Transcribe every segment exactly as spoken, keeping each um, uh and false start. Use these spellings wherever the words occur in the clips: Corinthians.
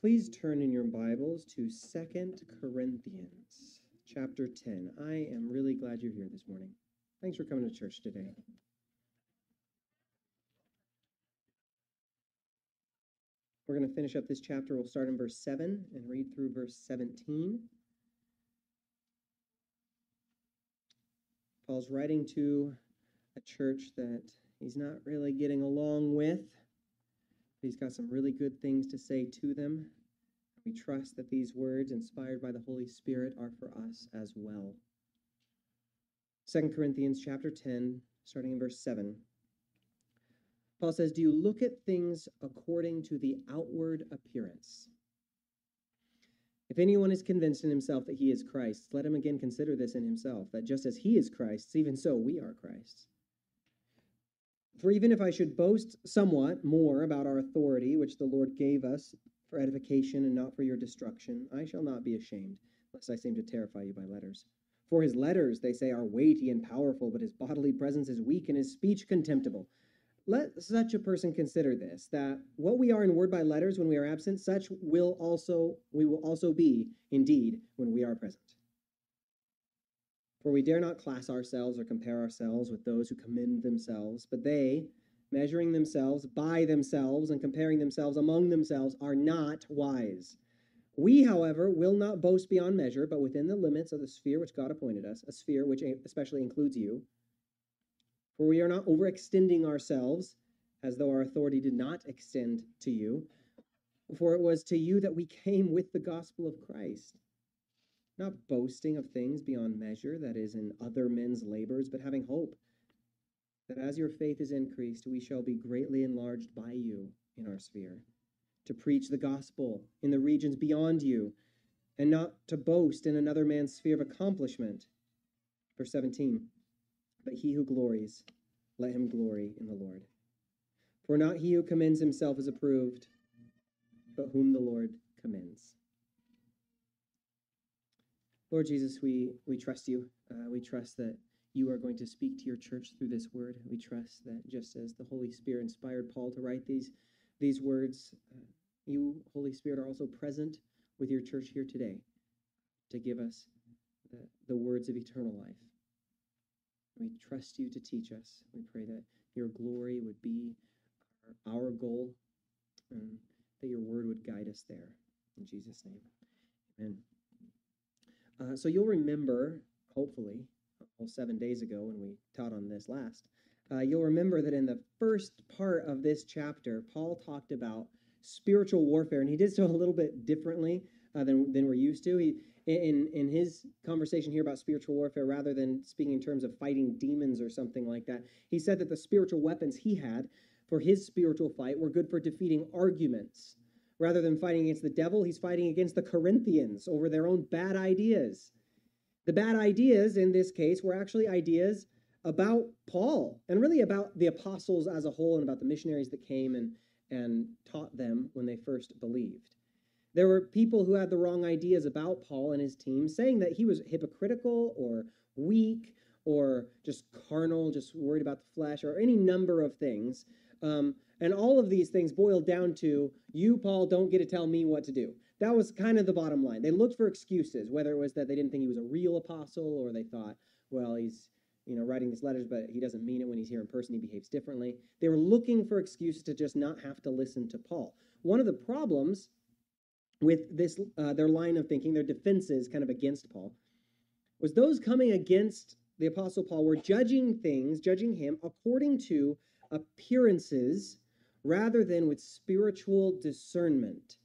Please turn in your Bibles to Second Corinthians chapter ten. I am really glad you're here this morning. Thanks for coming to church today. We're going to finish up this chapter. We'll start in verse seven and read through verse seventeen. Paul's writing to a church that he's not really getting along with. He's got some really good things to say to them. We trust that these words, inspired by the Holy Spirit, are for us as well. Second Corinthians chapter ten, starting in verse seven. Paul says, "Do you look at things according to the outward appearance? If anyone is convinced in himself that he is Christ's, let him again consider this in himself, that just as he is Christ's, even so we are Christ's. For even if I should boast somewhat more about our authority, which the Lord gave us for edification and not for your destruction, I shall not be ashamed, lest I seem to terrify you by letters. For his letters, they say, are weighty and powerful, but his bodily presence is weak and his speech contemptible. Let such a person consider this, that what we are in word by letters when we are absent, such will also we will also be indeed when we are present. For we dare not class ourselves or compare ourselves with those who commend themselves, but they, measuring themselves by themselves and comparing themselves among themselves, are not wise. We, however, will not boast beyond measure, but within the limits of the sphere which God appointed us, a sphere which especially includes you. For we are not overextending ourselves, as though our authority did not extend to you. For it was to you that we came with the gospel of Christ. Not boasting of things beyond measure, that is, in other men's labors, but having hope that as your faith is increased, we shall be greatly enlarged by you in our sphere, to preach the gospel in the regions beyond you, and not to boast in another man's sphere of accomplishment." Verse seventeen, "But he who glories, let him glory in the Lord. For not he who commends himself is approved, but whom the Lord commends." Lord Jesus, we, we trust you. Uh, we trust that you are going to speak to your church through this word. We trust that just as the Holy Spirit inspired Paul to write these, these words, uh, you, Holy Spirit, are also present with your church here today to give us the, the words of eternal life. We trust you to teach us. We pray that your glory would be our, our goal and that your word would guide us there. In Jesus' name, amen. Uh, so you'll remember, hopefully, well, seven days ago when we taught on this last, uh, you'll remember that in the first part of this chapter, Paul talked about spiritual warfare, and he did so a little bit differently uh, than, than we're used to. He, in, in his conversation here about spiritual warfare, rather than speaking in terms of fighting demons or something like that, he said that the spiritual weapons he had for his spiritual fight were good for defeating arguments. Rather than fighting against the devil, he's fighting against the Corinthians over their own bad ideas. The bad ideas in this case were actually ideas about Paul and really about the apostles as a whole and about the missionaries that came and, and taught them when they first believed. There were people who had the wrong ideas about Paul and his team, saying that he was hypocritical or weak or just carnal, just worried about the flesh or any number of things. Um, and all of these things boiled down to, you, Paul, don't get to tell me what to do. That was kind of the bottom line. They looked for excuses, whether it was that they didn't think he was a real apostle, or they thought, well, he's, you know, writing these letters, but he doesn't mean it when he's here in person. He behaves differently. They were looking for excuses to just not have to listen to Paul. One of the problems with this, uh, their line of thinking, their defenses kind of against Paul, was those coming against the apostle Paul were judging things, judging him according to appearances rather than with spiritual discernment.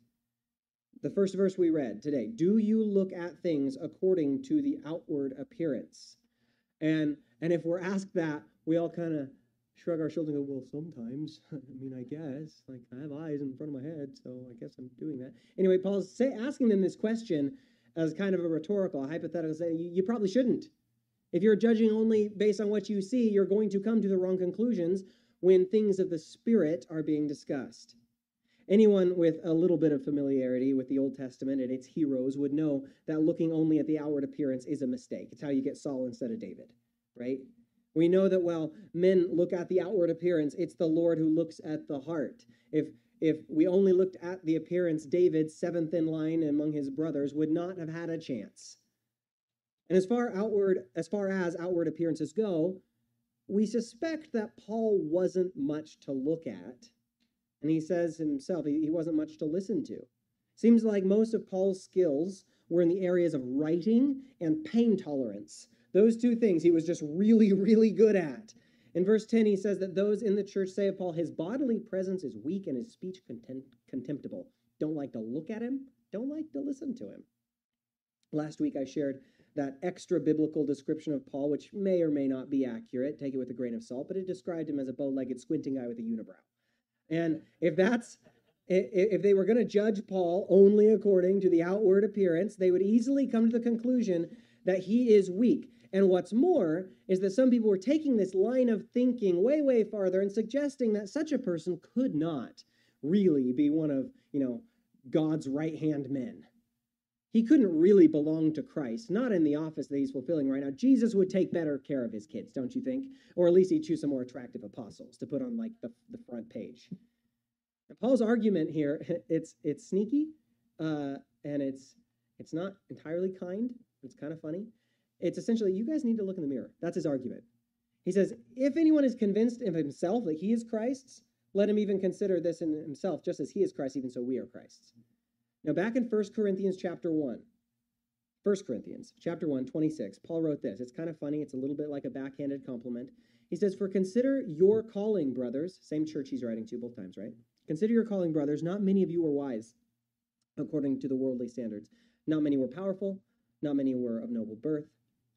The first verse we read today, "Do you look at things according to the outward appearance?" And and if we're asked that, we all kind of shrug our shoulders and go, well, sometimes. I mean, I guess. Like, I have eyes in front of my head, so I guess I'm doing that. Anyway, Paul's say, asking them this question as kind of a rhetorical, a hypothetical, saying, you, you probably shouldn't. If you're judging only based on what you see, you're going to come to the wrong conclusions when things of the Spirit are being discussed. Anyone with a little bit of familiarity with the Old Testament and its heroes would know that looking only at the outward appearance is a mistake. It's how you get Saul instead of David, right? We know that while men look at the outward appearance, it's the Lord who looks at the heart. If if we only looked at the appearance, David, seventh in line among his brothers, would not have had a chance. And as far outward, as far as outward appearances go, we suspect that Paul wasn't much to look at. And he says himself, he, he wasn't much to listen to. Seems like most of Paul's skills were in the areas of writing and pain tolerance. Those two things he was just really, really good at. In verse ten, he says that those in the church say of Paul, his bodily presence is weak and his speech contemptible. Don't like to look at him. Don't like to listen to him. Last week, I shared that extra-biblical description of Paul, which may or may not be accurate. Take it with a grain of salt, but it described him as a bow-legged, squinting guy with a unibrow. And if that's... If they were going to judge Paul only according to the outward appearance, they would easily come to the conclusion that he is weak. And what's more is that some people were taking this line of thinking way, way farther and suggesting that such a person could not really be one of, you know, God's right-hand men. He couldn't really belong to Christ, not in the office that he's fulfilling right now. Jesus would take better care of his kids, don't you think? Or at least he'd choose some more attractive apostles to put on, like, the, the front page. Paul's argument here, it's it's sneaky, uh, and it's it's not entirely kind. It's kind of funny. It's essentially, you guys need to look in the mirror. That's his argument. He says, if anyone is convinced of himself that he is Christ's, let him even consider this in himself, just as he is Christ, even so we are Christ's. Now, back in First Corinthians chapter one, First Corinthians chapter one, twenty-six, Paul wrote this. It's kind of funny. It's a little bit like a backhanded compliment. He says, for consider your calling, brothers. Same church he's writing to both times, right? Consider your calling, brothers. Not many of you were wise according to the worldly standards. Not many were powerful. Not many were of noble birth.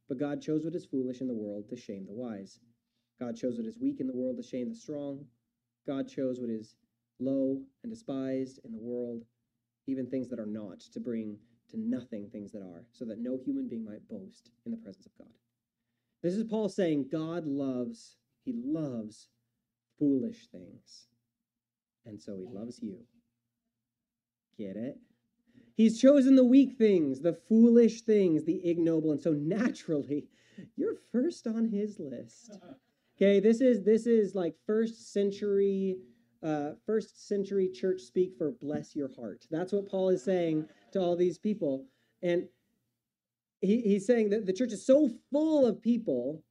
But God chose what is foolish in the world to shame the wise. God chose what is weak in the world to shame the strong. God chose what is low and despised in the world, even things that are not, to bring to nothing things that are, so that no human being might boast in the presence of God. This is Paul saying God loves, he loves foolish things. And so he loves you. Get it? He's chosen the weak things, the foolish things, the ignoble. And so naturally, you're first on his list. Okay, this is this is like first century, uh, first century church speak for bless your heart. That's what Paul is saying to all these people. And he, he's saying that the church is so full of people,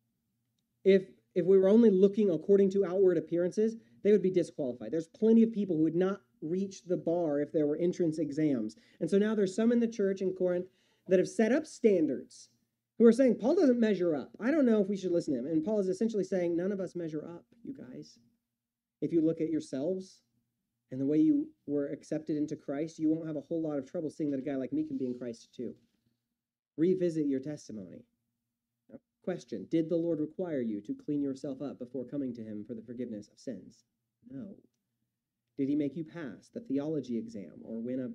if if we were only looking according to outward appearances, they would be disqualified. There's plenty of people who would not reach the bar if there were entrance exams. And so now there's some in the church in Corinth that have set up standards who are saying, Paul doesn't measure up. I don't know if we should listen to him. And Paul is essentially saying, none of us measure up, you guys. If you look at yourselves and the way you were accepted into Christ, you won't have a whole lot of trouble seeing that a guy like me can be in Christ too. Revisit your testimony. Now, question, did the Lord require you to clean yourself up before coming to him for the forgiveness of sins? No. Did he make you pass the theology exam or win a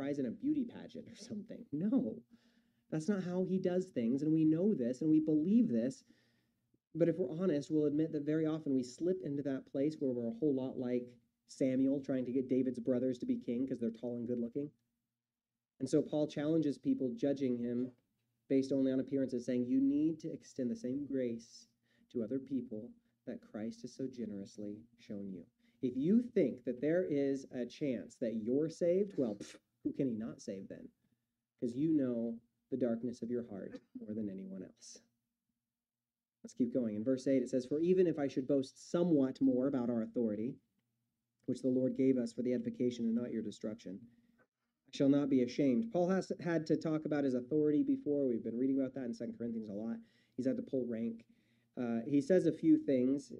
prize in a beauty pageant or something? No. That's not how he does things, and we know this, and we believe this, but if we're honest, we'll admit that very often we slip into that place where we're a whole lot like Samuel trying to get David's brothers to be king because they're tall and good-looking. And so Paul challenges people judging him based only on appearances, saying you need to extend the same grace to other people that Christ has so generously shown you. If you think that there is a chance that you're saved, well, pff, who can he not save then? Because you know the darkness of your heart more than anyone else. Let's keep going. In verse eight, it says, for even if I should boast somewhat more about our authority, which the Lord gave us for the edification and not your destruction, I shall not be ashamed. Paul has had to talk about his authority before. We've been reading about that in Second Corinthians a lot. He's had to pull rank. Uh, he says a few things.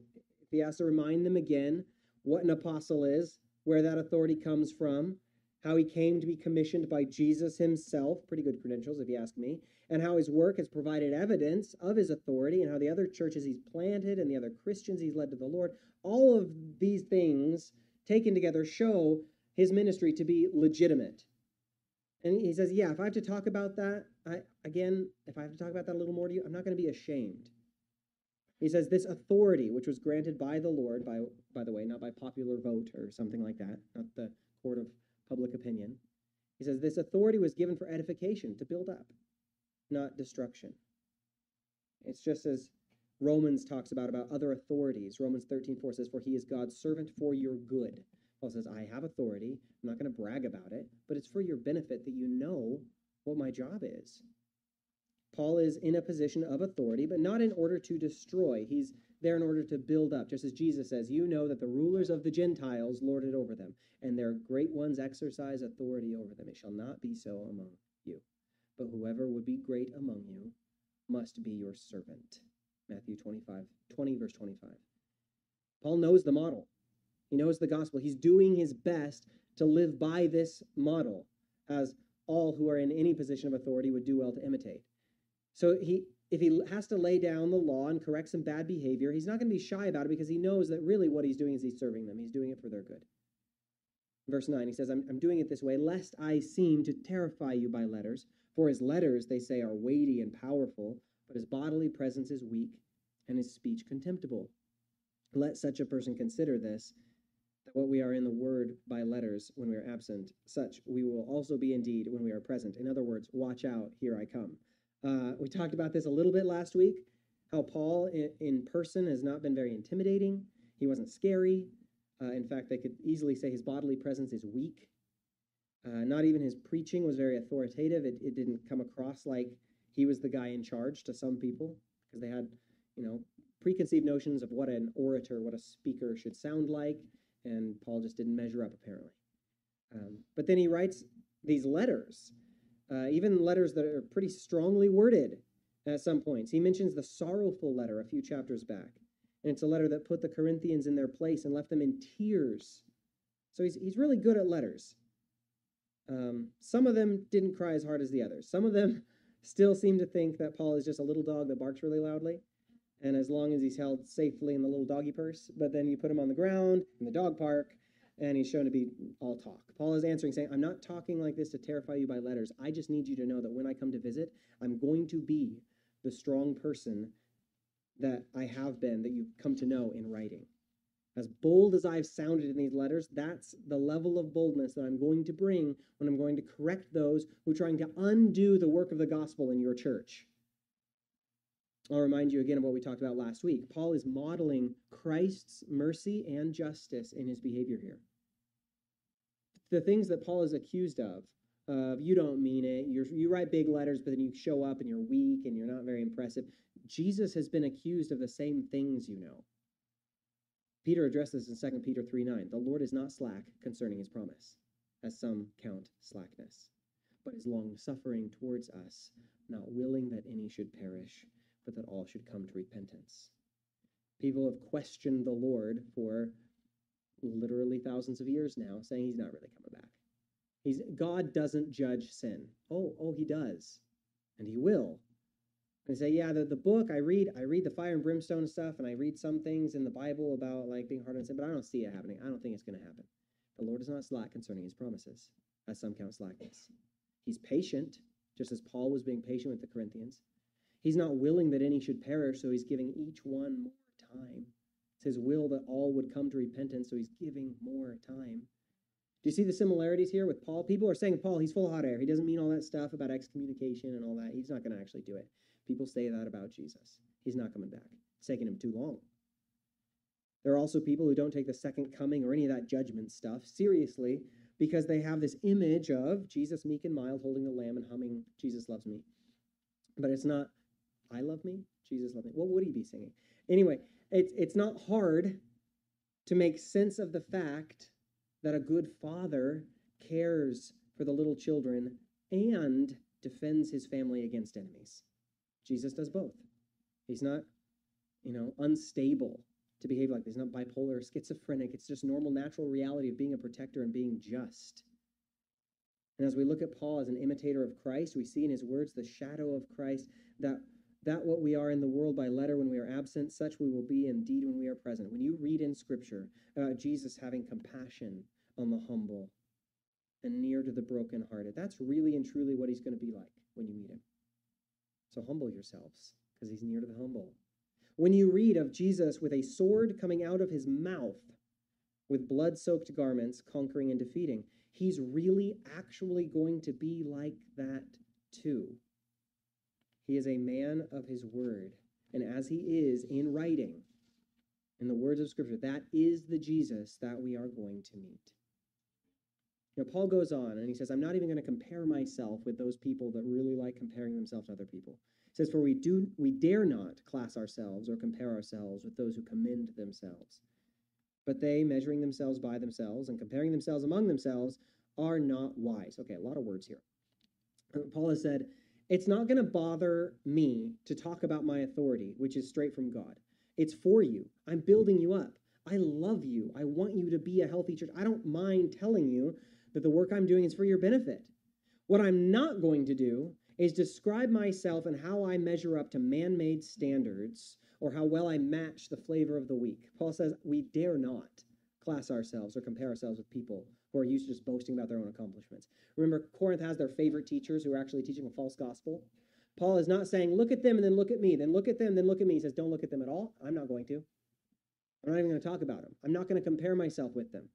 He has to remind them again what an apostle is, where that authority comes from, how he came to be commissioned by Jesus himself, pretty good credentials if you ask me, and how his work has provided evidence of his authority and how the other churches he's planted and the other Christians he's led to the Lord. All of these things taken together show his ministry to be legitimate. And he says, yeah, if I have to talk about that, I, again, if I have to talk about that a little more to you, I'm not going to be ashamed. He says this authority, which was granted by the Lord, by by the way, not by popular vote or something like that, not the court of public opinion. He says this authority was given for edification, to build up, not destruction. It's just as Romans talks about, about other authorities. Romans thirteen four says, "For he is God's servant for your good." Paul says, I have authority. I'm not going to brag about it, but it's for your benefit that you know what my job is. Paul is in a position of authority, but not in order to destroy. He's there in order to build up, just as Jesus says, "You know that the rulers of the Gentiles lord it over them, and their great ones exercise authority over them. It shall not be so among you. But whoever would be great among you must be your servant." Matthew twenty-five, twenty, verse twenty-five. Paul knows the model. He knows the gospel. He's doing his best to live by this model, as all who are in any position of authority would do well to imitate. So he, if he has to lay down the law and correct some bad behavior, he's not going to be shy about it because he knows that really what he's doing is he's serving them. He's doing it for their good. Verse nine, he says, I'm, I'm doing it this way, lest I seem to terrify you by letters. For his letters, they say, are weighty and powerful, but his bodily presence is weak and his speech contemptible. Let such a person consider this, that what we are in the word by letters when we are absent, such we will also be indeed when we are present. In other words, watch out, here I come. Uh, we talked about this a little bit last week, how Paul in, in person has not been very intimidating. He wasn't scary. Uh, in fact, they could easily say his bodily presence is weak. Uh, not even his preaching was very authoritative. It, it didn't come across like he was the guy in charge to some people because they had, you know, preconceived notions of what an orator, what a speaker should sound like, and Paul just didn't measure up apparently. Um, but then he writes these letters. Uh, even letters that are pretty strongly worded at some points. He mentions the sorrowful letter a few chapters back, and it's a letter that put the Corinthians in their place and left them in tears. So he's he's really good at letters. Um, some of them didn't cry as hard as the others. Some of them still seem to think that Paul is just a little dog that barks really loudly, and as long as he's held safely in the little doggy purse, but then you put him on the ground in the dog park, and he's shown to be all talk. Paul is answering, saying, I'm not talking like this to terrify you by letters. I just need you to know that when I come to visit, I'm going to be the strong person that I have been, that you've come to know in writing. As bold as I've sounded in these letters, that's the level of boldness that I'm going to bring when I'm going to correct those who are trying to undo the work of the gospel in your church. I'll remind you again of what we talked about last week. Paul is modeling Christ's mercy and justice in his behavior here. The things that Paul is accused of, of you don't mean it, you're, you write big letters, but then you show up and you're weak and you're not very impressive. Jesus has been accused of the same things, you know. Peter addresses this in Second Peter three nine. The Lord is not slack concerning his promise, as some count slackness, but is long-suffering towards us, not willing that any should perish, but that all should come to repentance. People have questioned the Lord for literally thousands of years now, saying he's not really coming back. He's God doesn't judge sin. Oh, oh, he does. And he will. And say, yeah, the, the book I read, I read the fire and brimstone stuff, and I read some things in the Bible about like being hard on sin, but I don't see it happening. I don't think it's going to happen. The Lord is not slack concerning his promises, as some count slackness. He's patient, just as Paul was being patient with the Corinthians. He's not willing that any should perish, so he's giving each one more time. It's his will that all would come to repentance, so he's giving more time. Do you see the similarities here with Paul? People are saying, Paul, he's full of hot air. He doesn't mean all that stuff about excommunication and all that. He's not going to actually do it. People say that about Jesus. He's not coming back. It's taking him too long. There are also people who don't take the second coming or any of that judgment stuff seriously because they have this image of Jesus meek and mild, holding the lamb and humming, Jesus loves me. But it's not, I love me, Jesus loves me. What would he be singing? Anyway, It's it's not hard to make sense of the fact that a good father cares for the little children and defends his family against enemies. Jesus does both. He's not, you know, unstable to behave like this. He's not bipolar or schizophrenic. It's just normal, natural reality of being a protector and being just. And as we look at Paul as an imitator of Christ, we see in his words the shadow of Christ, that that what we are in the world by letter when we are absent, such we will be indeed when we are present. When you read in Scripture about Jesus having compassion on the humble and near to the brokenhearted, that's really and truly what he's going to be like when you meet him. So humble yourselves, because he's near to the humble. When you read of Jesus with a sword coming out of his mouth, with blood-soaked garments, conquering and defeating, he's really actually going to be like that too. He is a man of his word, and as he is in writing, in the words of Scripture, that is the Jesus that we are going to meet. Now, Paul goes on and he says, I'm not even going to compare myself with those people that really like comparing themselves to other people. He says, for we do, we dare not class ourselves or compare ourselves with those who commend themselves. But they, measuring themselves by themselves and comparing themselves among themselves, are not wise. Okay, a lot of words here. Paul has said, it's not going to bother me to talk about my authority, which is straight from God. It's for you. I'm building you up. I love you. I want you to be a healthy church. I don't mind telling you that the work I'm doing is for your benefit. What I'm not going to do is describe myself and how I measure up to man-made standards or how well I match the flavor of the week. Paul says we dare not class ourselves or compare ourselves with people who are used to just boasting about their own accomplishments. Remember, Corinth has their favorite teachers who are actually teaching a false gospel. Paul is not saying, look at them and then look at me, then look at them, then look at me. He says, don't look at them at all. I'm not going to. I'm not even going to talk about them. I'm not going to compare myself with them.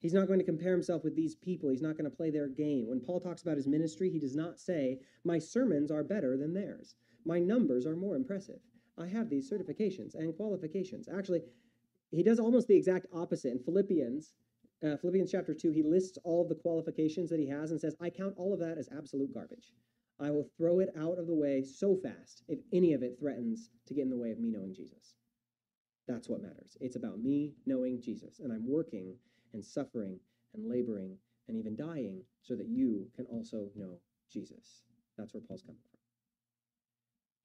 He's not going to compare himself with these people. He's not going to play their game. When Paul talks about his ministry, he does not say, my sermons are better than theirs. My numbers are more impressive. I have these certifications and qualifications. Actually, he does almost the exact opposite. In Philippians, uh, Philippians chapter two, he lists all of the qualifications that he has and says, I count all of that as absolute garbage. I will throw it out of the way so fast if any of it threatens to get in the way of me knowing Jesus. That's what matters. It's about me knowing Jesus, and I'm working and suffering and laboring and even dying so that you can also know Jesus. That's where Paul's coming from.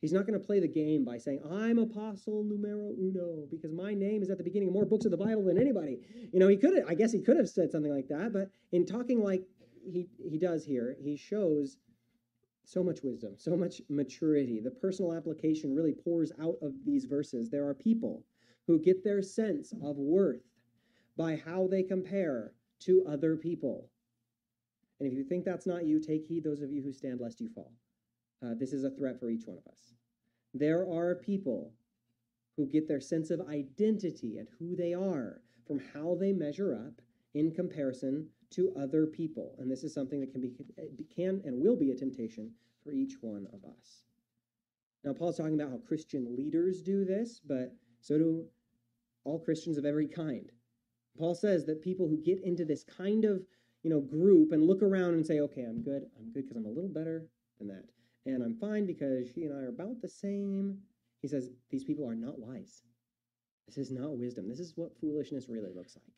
He's not going to play the game by saying, I'm apostle numero uno, because my name is at the beginning of more books of the Bible than anybody. You know, he could have, I guess he could have said something like that, but in talking like he, he does here, he shows so much wisdom, so much maturity. The personal application really pours out of these verses. There are people who get their sense of worth by how they compare to other people. And if you think that's not you, take heed, those of you who stand, lest you fall. Uh, this is a threat for each one of us. There are people who get their sense of identity and who they are from how they measure up in comparison to other people. And this is something that can be, can and will be a temptation for each one of us. Now, Paul's talking about how Christian leaders do this, but so do all Christians of every kind. Paul says that people who get into this kind of, you know, group and look around and say, okay, I'm good. I'm good because I'm a little better than that. And I'm fine because she and I are about the same. He says, these people are not wise. This is not wisdom. This is what foolishness really looks like.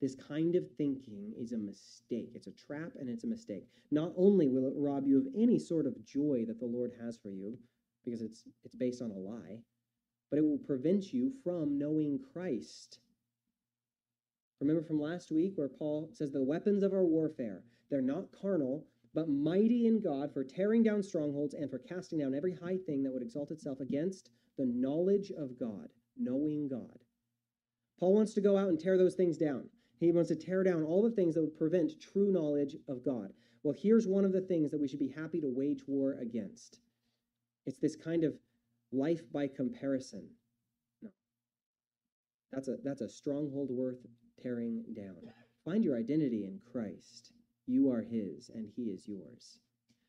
This kind of thinking is a mistake. It's a trap and it's a mistake. Not only will it rob you of any sort of joy that the Lord has for you, because it's it's based on a lie, but it will prevent you from knowing Christ. Remember from last week where Paul says the weapons of our warfare, they're not carnal, but mighty in God for tearing down strongholds and for casting down every high thing that would exalt itself against the knowledge of God, knowing God. Paul wants to go out and tear those things down. He wants to tear down all the things that would prevent true knowledge of God. Well, here's one of the things that we should be happy to wage war against. It's this kind of life by comparison. No. That's a, that's a stronghold worth tearing down. Find your identity in Christ. You are his and he is yours.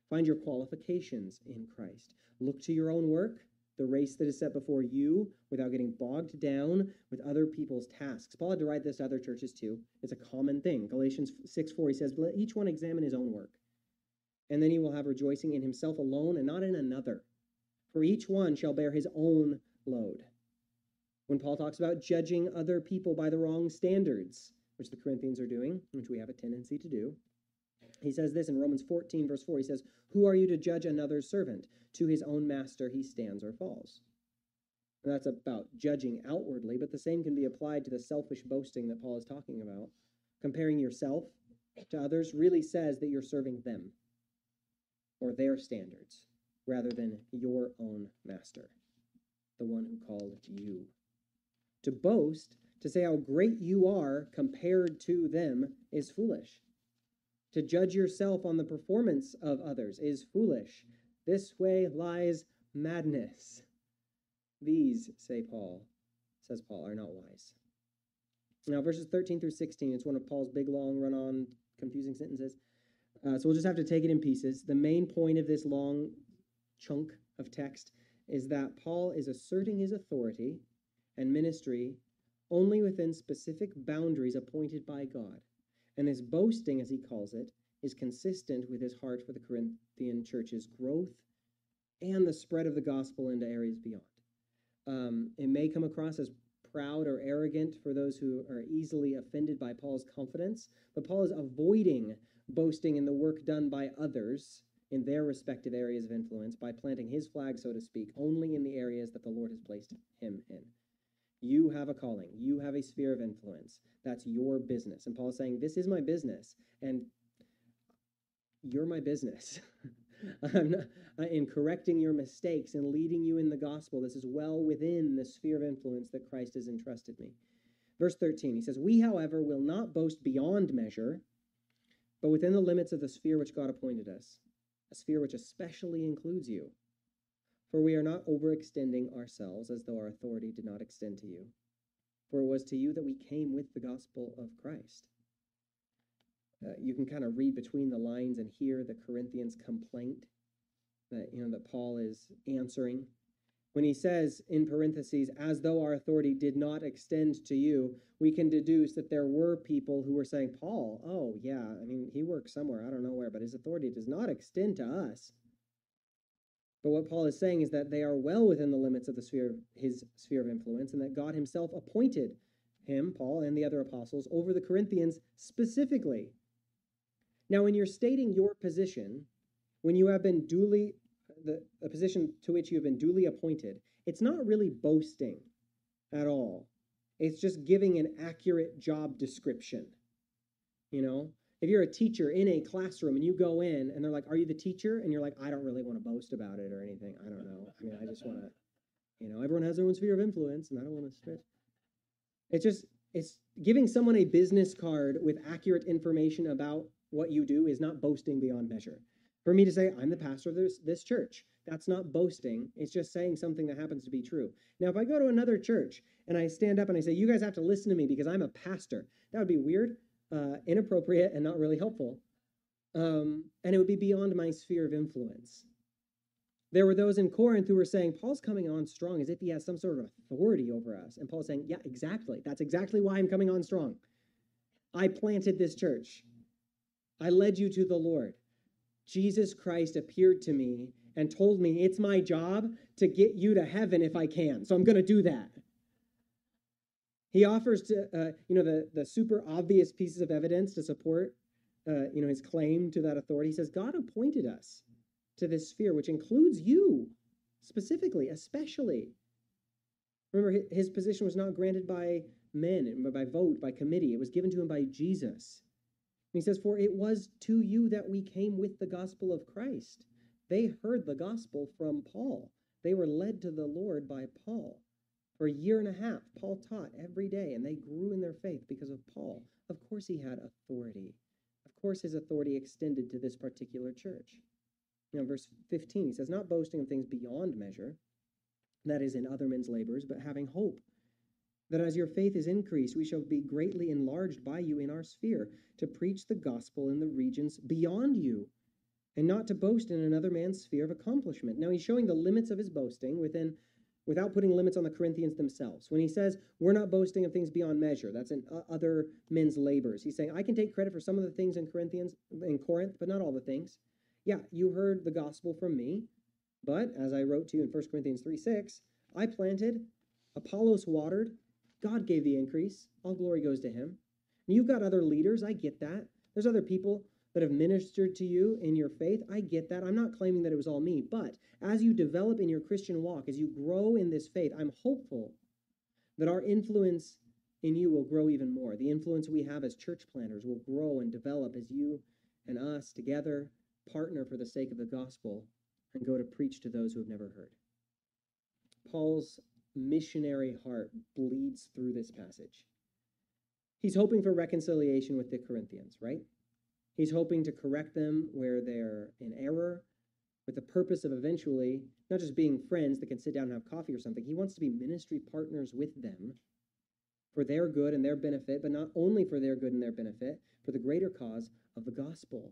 Find your qualifications in Christ. Look to your own work, the race that is set before you, without getting bogged down with other people's tasks. Paul had to write this to other churches too. It's a common thing. Galatians six four, he says, let each one examine his own work, and then he will have rejoicing in himself alone and not in another. For each one shall bear his own load. When Paul talks about judging other people by the wrong standards, which the Corinthians are doing, which we have a tendency to do, he says this in Romans fourteen, verse four. He says, who are you to judge another's servant? To his own master he stands or falls. And that's about judging outwardly, but the same can be applied to the selfish boasting that Paul is talking about. Comparing yourself to others really says that you're serving them or their standards rather than your own master, the one who called you. To boast, to say how great you are compared to them, is foolish. To judge yourself on the performance of others is foolish. This way lies madness. These, say Paul, says Paul, are not wise. Now, verses thirteen through sixteen, it's one of Paul's big, long, run-on, confusing sentences. Uh, so we'll just have to take it in pieces. The main point of this long chunk of text is that Paul is asserting his authority and ministry only within specific boundaries appointed by God. And this boasting, as he calls it, is consistent with his heart for the Corinthian church's growth and the spread of the gospel into areas beyond. Um, it may come across as proud or arrogant for those who are easily offended by Paul's confidence, but Paul is avoiding boasting in the work done by others in their respective areas of influence by planting his flag, so to speak, only in the areas that the Lord has placed him in. You have a calling. You have a sphere of influence. That's your business. And Paul is saying, this is my business, and you're my business. I'm not, uh, in correcting your mistakes and leading you in the gospel. This is well within the sphere of influence that Christ has entrusted me. Verse thirteen, he says, we, however, will not boast beyond measure, but within the limits of the sphere which God appointed us, a sphere which especially includes you. For we are not overextending ourselves as though our authority did not extend to you. For it was to you that we came with the gospel of Christ. Uh, you can kind of read between the lines and hear the Corinthians' complaint that, you know, that Paul is answering. When he says, in parentheses, as though our authority did not extend to you, we can deduce that there were people who were saying, Paul, oh, yeah, I mean, he works somewhere, I don't know where, but his authority does not extend to us. But what Paul is saying is that they are well within the limits of the sphere, his sphere of influence, and that God himself appointed him, Paul, and the other apostles, over the Corinthians specifically. Now, when you're stating your position, when you have been duly, the, the position to which you have been duly appointed, it's not really boasting at all. It's just giving an accurate job description. You know, if you're a teacher in a classroom and you go in and they're like, are you the teacher? And you're like, I don't really want to boast about it or anything. I don't know. I mean, I just want to, you know, everyone has their own sphere of influence and I don't want to stretch. It's just, it's giving someone a business card with accurate information about what you do is not boasting beyond measure. For me to say, I'm the pastor of this, this church, that's not boasting. It's just saying something that happens to be true. Now, if I go to another church and I stand up and I say, you guys have to listen to me because I'm a pastor, that would be weird, uh, inappropriate, and not really helpful. Um, and it would be beyond my sphere of influence. There were those in Corinth who were saying, Paul's coming on strong as if he has some sort of authority over us. And Paul's saying, yeah, exactly. That's exactly why I'm coming on strong. I planted this church. I led you to the Lord. Jesus Christ appeared to me and told me it's my job to get you to heaven if I can. So I'm going to do that. He offers to, uh, you know, the, the super obvious pieces of evidence to support, uh, you know, his claim to that authority. He says, God appointed us to this sphere, which includes you specifically, especially. Remember, his position was not granted by men, by vote, by committee. It was given to him by Jesus. He says, for it was to you that we came with the gospel of Christ. They heard the gospel from Paul. They were led to the Lord by Paul. For a year and a half, Paul taught every day, and they grew in their faith because of Paul. Of course he had authority. Of course his authority extended to this particular church. You know, verse fifteen, he says, not boasting of things beyond measure, that is in other men's labors, but having hope, that as your faith is increased, we shall be greatly enlarged by you in our sphere to preach the gospel in the regions beyond you and not to boast in another man's sphere of accomplishment. Now, he's showing the limits of his boasting within, without putting limits on the Corinthians themselves. When he says, we're not boasting of things beyond measure, that's in uh, other men's labors. He's saying, I can take credit for some of the things in Corinthians, in Corinth, but not all the things. Yeah, you heard the gospel from me, but as I wrote to you in First Corinthians three six, I planted, Apollos watered, God gave the increase. All glory goes to him. And you've got other leaders. I get that. There's other people that have ministered to you in your faith. I get that. I'm not claiming that it was all me. But as you develop in your Christian walk, as you grow in this faith, I'm hopeful that our influence in you will grow even more. The influence we have as church planters will grow and develop as you and us together partner for the sake of the gospel and go to preach to those who have never heard. Paul's missionary heart bleeds through this passage. He's hoping for reconciliation with the Corinthians, right? He's hoping to correct them where they're in error with the purpose of eventually not just being friends that can sit down and have coffee or something. He wants to be ministry partners with them for their good and their benefit, but not only for their good and their benefit, for the greater cause of the gospel.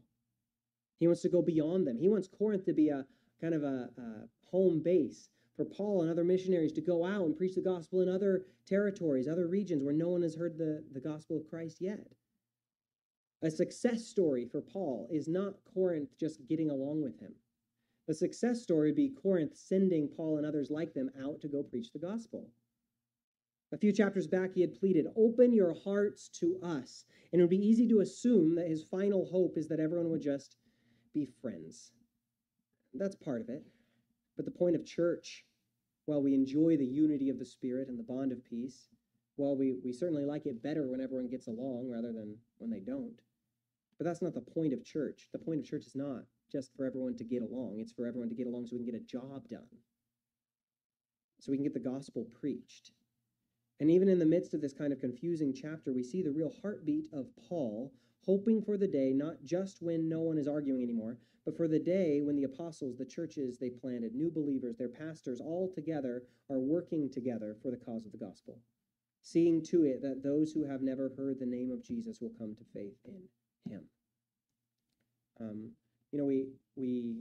He wants to go beyond them. He wants Corinth to be a kind of a, a home base for Paul and other missionaries to go out and preach the gospel in other territories, other regions where no one has heard the, the gospel of Christ yet. A success story for Paul is not Corinth just getting along with him. The success story would be Corinth sending Paul and others like them out to go preach the gospel. A few chapters back, he had pleaded, open your hearts to us. And it would be easy to assume that his final hope is that everyone would just be friends. That's part of it. But the point of church, while we enjoy the unity of the Spirit and the bond of peace, while we, we certainly like it better when everyone gets along rather than when they don't, but that's not the point of church. The point of church is not just for everyone to get along. It's for everyone to get along so we can get a job done, so we can get the gospel preached. And even in the midst of this kind of confusing chapter, we see the real heartbeat of Paul, hoping for the day, not just when no one is arguing anymore, but for the day when the apostles, the churches they planted, new believers, their pastors, all together are working together for the cause of the gospel, seeing to it that those who have never heard the name of Jesus will come to faith in him. Um, you know, we we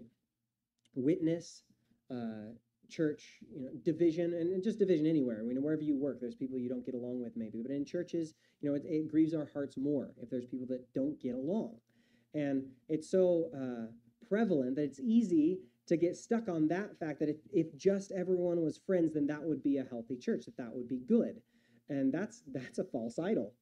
witness uh, church you know, division, and just division anywhere. I mean, wherever you work, there's people you don't get along with maybe. But in churches, you know, it, it grieves our hearts more if there's people that don't get along. And it's so uh, prevalent that it's easy to get stuck on that fact that if, if just everyone was friends, then that would be a healthy church, that that would be good. And that's that's a false idol.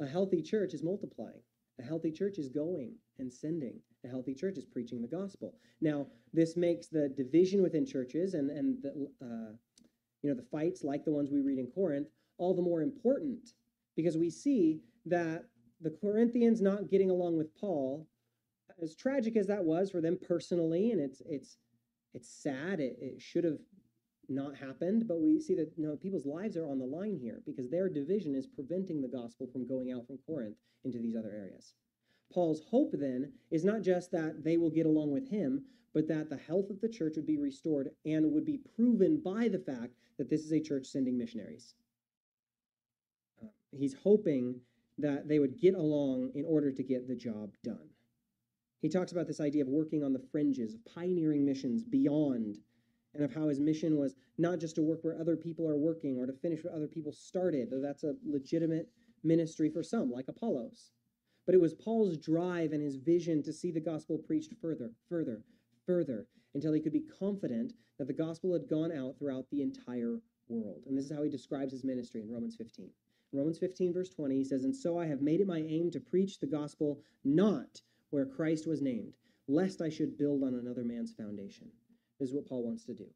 A healthy church is multiplying. A healthy church is going and sending. A healthy church is preaching the gospel. Now, this makes the division within churches and, and the, uh, you know, the fights like the ones we read in Corinth all the more important, because we see that the Corinthians not getting along with Paul, as tragic as that was for them personally, and it's it's it's sad, it, it should have not happened, but we see that you know, people's lives are on the line here because their division is preventing the gospel from going out from Corinth into these other areas. Paul's hope then is not just that they will get along with him, but that the health of the church would be restored and would be proven by the fact that this is a church sending missionaries. Uh, he's hoping that they would get along in order to get the job done. He talks about this idea of working on the fringes, of pioneering missions beyond, and of how his mission was not just to work where other people are working or to finish what other people started, though that's a legitimate ministry for some, like Apollos. But it was Paul's drive and his vision to see the gospel preached further, further, further, until he could be confident that the gospel had gone out throughout the entire world. And this is how he describes his ministry in Romans fifteen. Romans fifteen, verse twenty, he says, "And so I have made it my aim to preach the gospel not where Christ was named, lest I should build on another man's foundation." This is what Paul wants to do.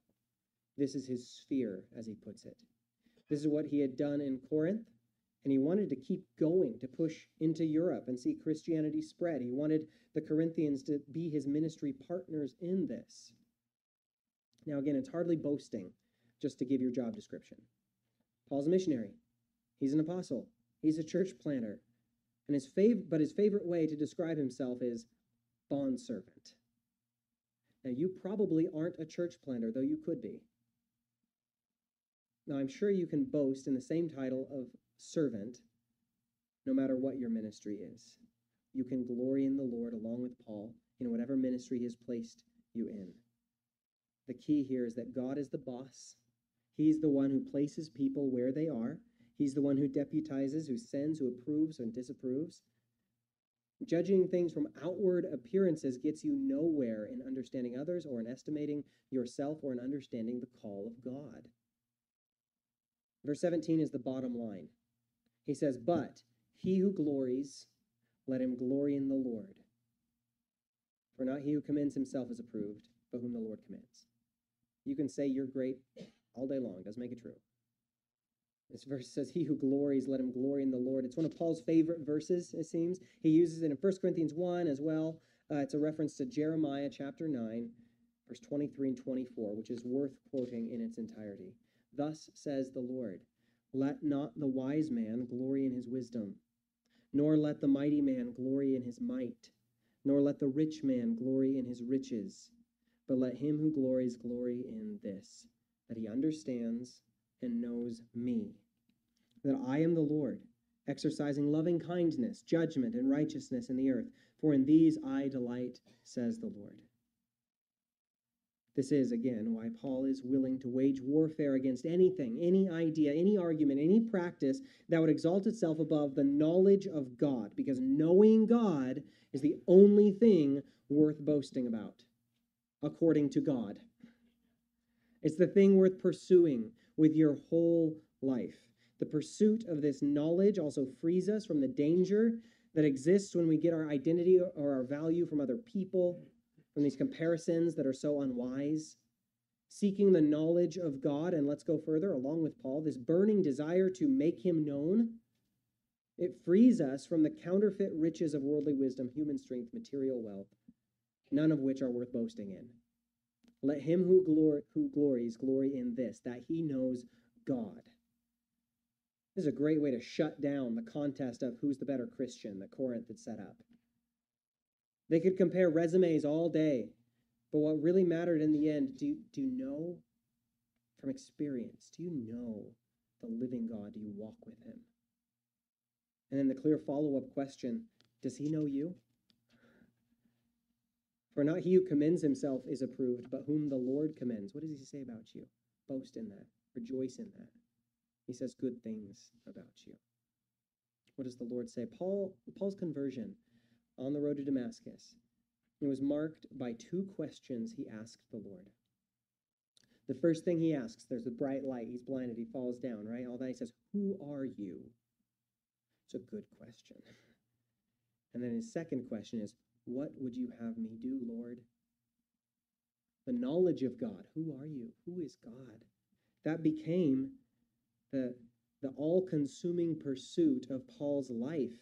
This is his sphere, as he puts it. This is what he had done in Corinth, and he wanted to keep going, to push into Europe and see Christianity spread. He wanted the Corinthians to be his ministry partners in this. Now, again, it's hardly boasting just to give your job description. Paul's a missionary. He's an apostle. He's a church planter. And his fav- but his favorite way to describe himself is bondservant. Now, you probably aren't a church planter, though you could be. Now, I'm sure you can boast in the same title of servant, no matter what your ministry is. You can glory in the Lord, along with Paul, in whatever ministry he has placed you in. The key here is that God is the boss. He's the one who places people where they are. He's the one who deputizes, who sends, who approves and disapproves. Judging things from outward appearances gets you nowhere in understanding others or in estimating yourself or in understanding the call of God. Verse seventeen is the bottom line. He says, "But he who glories, let him glory in the Lord. For not he who commends himself is approved, but whom the Lord commends." You can say you're great all day long. Doesn't make it true. This verse says, "He who glories, let him glory in the Lord." It's one of Paul's favorite verses, it seems. He uses it in First Corinthians one as well. Uh, it's a reference to Jeremiah chapter nine, verse twenty-three and twenty-four, which is worth quoting in its entirety. "Thus says the Lord, let not the wise man glory in his wisdom, nor let the mighty man glory in his might, nor let the rich man glory in his riches, but let him who glories glory in this, that he understands and knows me, that I am the Lord, exercising loving kindness, judgment, and righteousness in the earth. For in these I delight, says the Lord." This is, again, why Paul is willing to wage warfare against anything, any idea, any argument, any practice that would exalt itself above the knowledge of God, because knowing God is the only thing worth boasting about, according to God. It's the thing worth pursuing with your whole life. The pursuit of this knowledge also frees us from the danger that exists when we get our identity or our value from other people, from these comparisons that are so unwise. Seeking the knowledge of God, and let's go further along with Paul, this burning desire to make him known, it frees us from the counterfeit riches of worldly wisdom, human strength, material wealth, none of which are worth boasting in. Let him who, glor- who glories glory in this, that he knows God. This is a great way to shut down the contest of who's the better Christian that Corinth had set up. They could compare resumes all day, but what really mattered in the end, do you, do you know from experience? Do you know the living God? Do you walk with him? And then the clear follow-up question, does he know you? For not he who commends himself is approved, but whom the Lord commends. What does he say about you? Boast in that. Rejoice in that. He says good things about you. What does the Lord say? Paul, Paul's conversion on the road to Damascus, it was marked by two questions he asked the Lord. The first thing he asks, there's a bright light. He's blinded. He falls down, right? All that. He says, who are you? It's a good question. And then his second question is, what would you have me do, Lord? The knowledge of God. Who are you? Who is God? That became the, the all-consuming pursuit of Paul's life,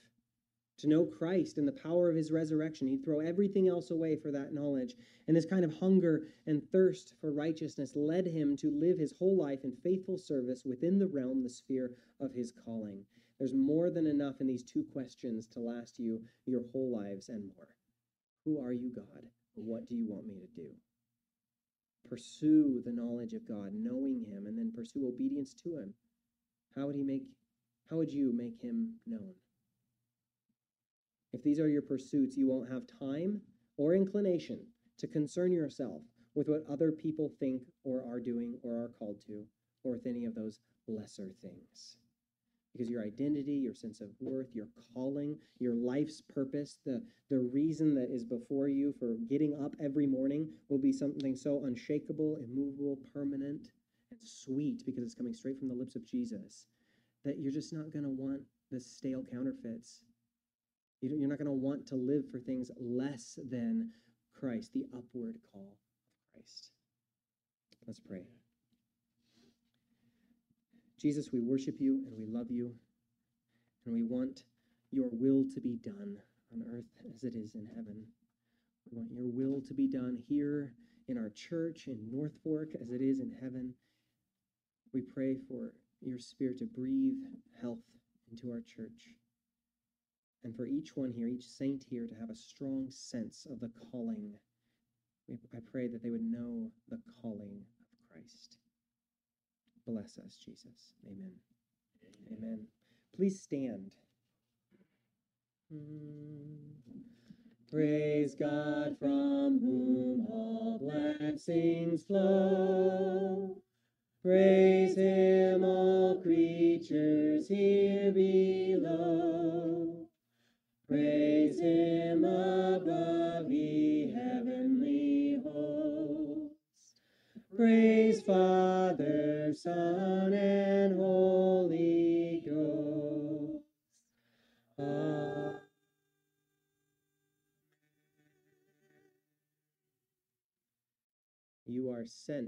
to know Christ and the power of his resurrection. He'd throw everything else away for that knowledge. And this kind of hunger and thirst for righteousness led him to live his whole life in faithful service within the realm, the sphere of his calling. There's more than enough in these two questions to last you your whole lives and more. Who are you, God? What do you want me to do? Pursue the knowledge of God, knowing him, and then pursue obedience to him. How would he make, how would you make him known? If these are your pursuits, you won't have time or inclination to concern yourself with what other people think or are doing or are called to, or with any of those lesser things. Because your identity, your sense of worth, your calling, your life's purpose, the, the reason that is before you for getting up every morning will be something so unshakable, immovable, permanent, and sweet, because it's coming straight from the lips of Jesus, that you're just not going to want the stale counterfeits. You're not going to want to live for things less than Christ, the upward call of Christ. Let's pray. Jesus, we worship you and we love you, and we want your will to be done on earth as it is in heaven. We want your will to be done here in our church in North Fork as it is in heaven. We pray for your Spirit to breathe health into our church, and for each one here, each saint here, to have a strong sense of the calling. I pray that they would know the calling of Christ. Bless us, Jesus. Amen. Amen. Amen. Please stand. Praise God, from whom all blessings flow. Praise him, all creatures here below. Praise him above, ye heavenly hosts. Praise Father, Son, and Holy Ghost. Amen. You are sent.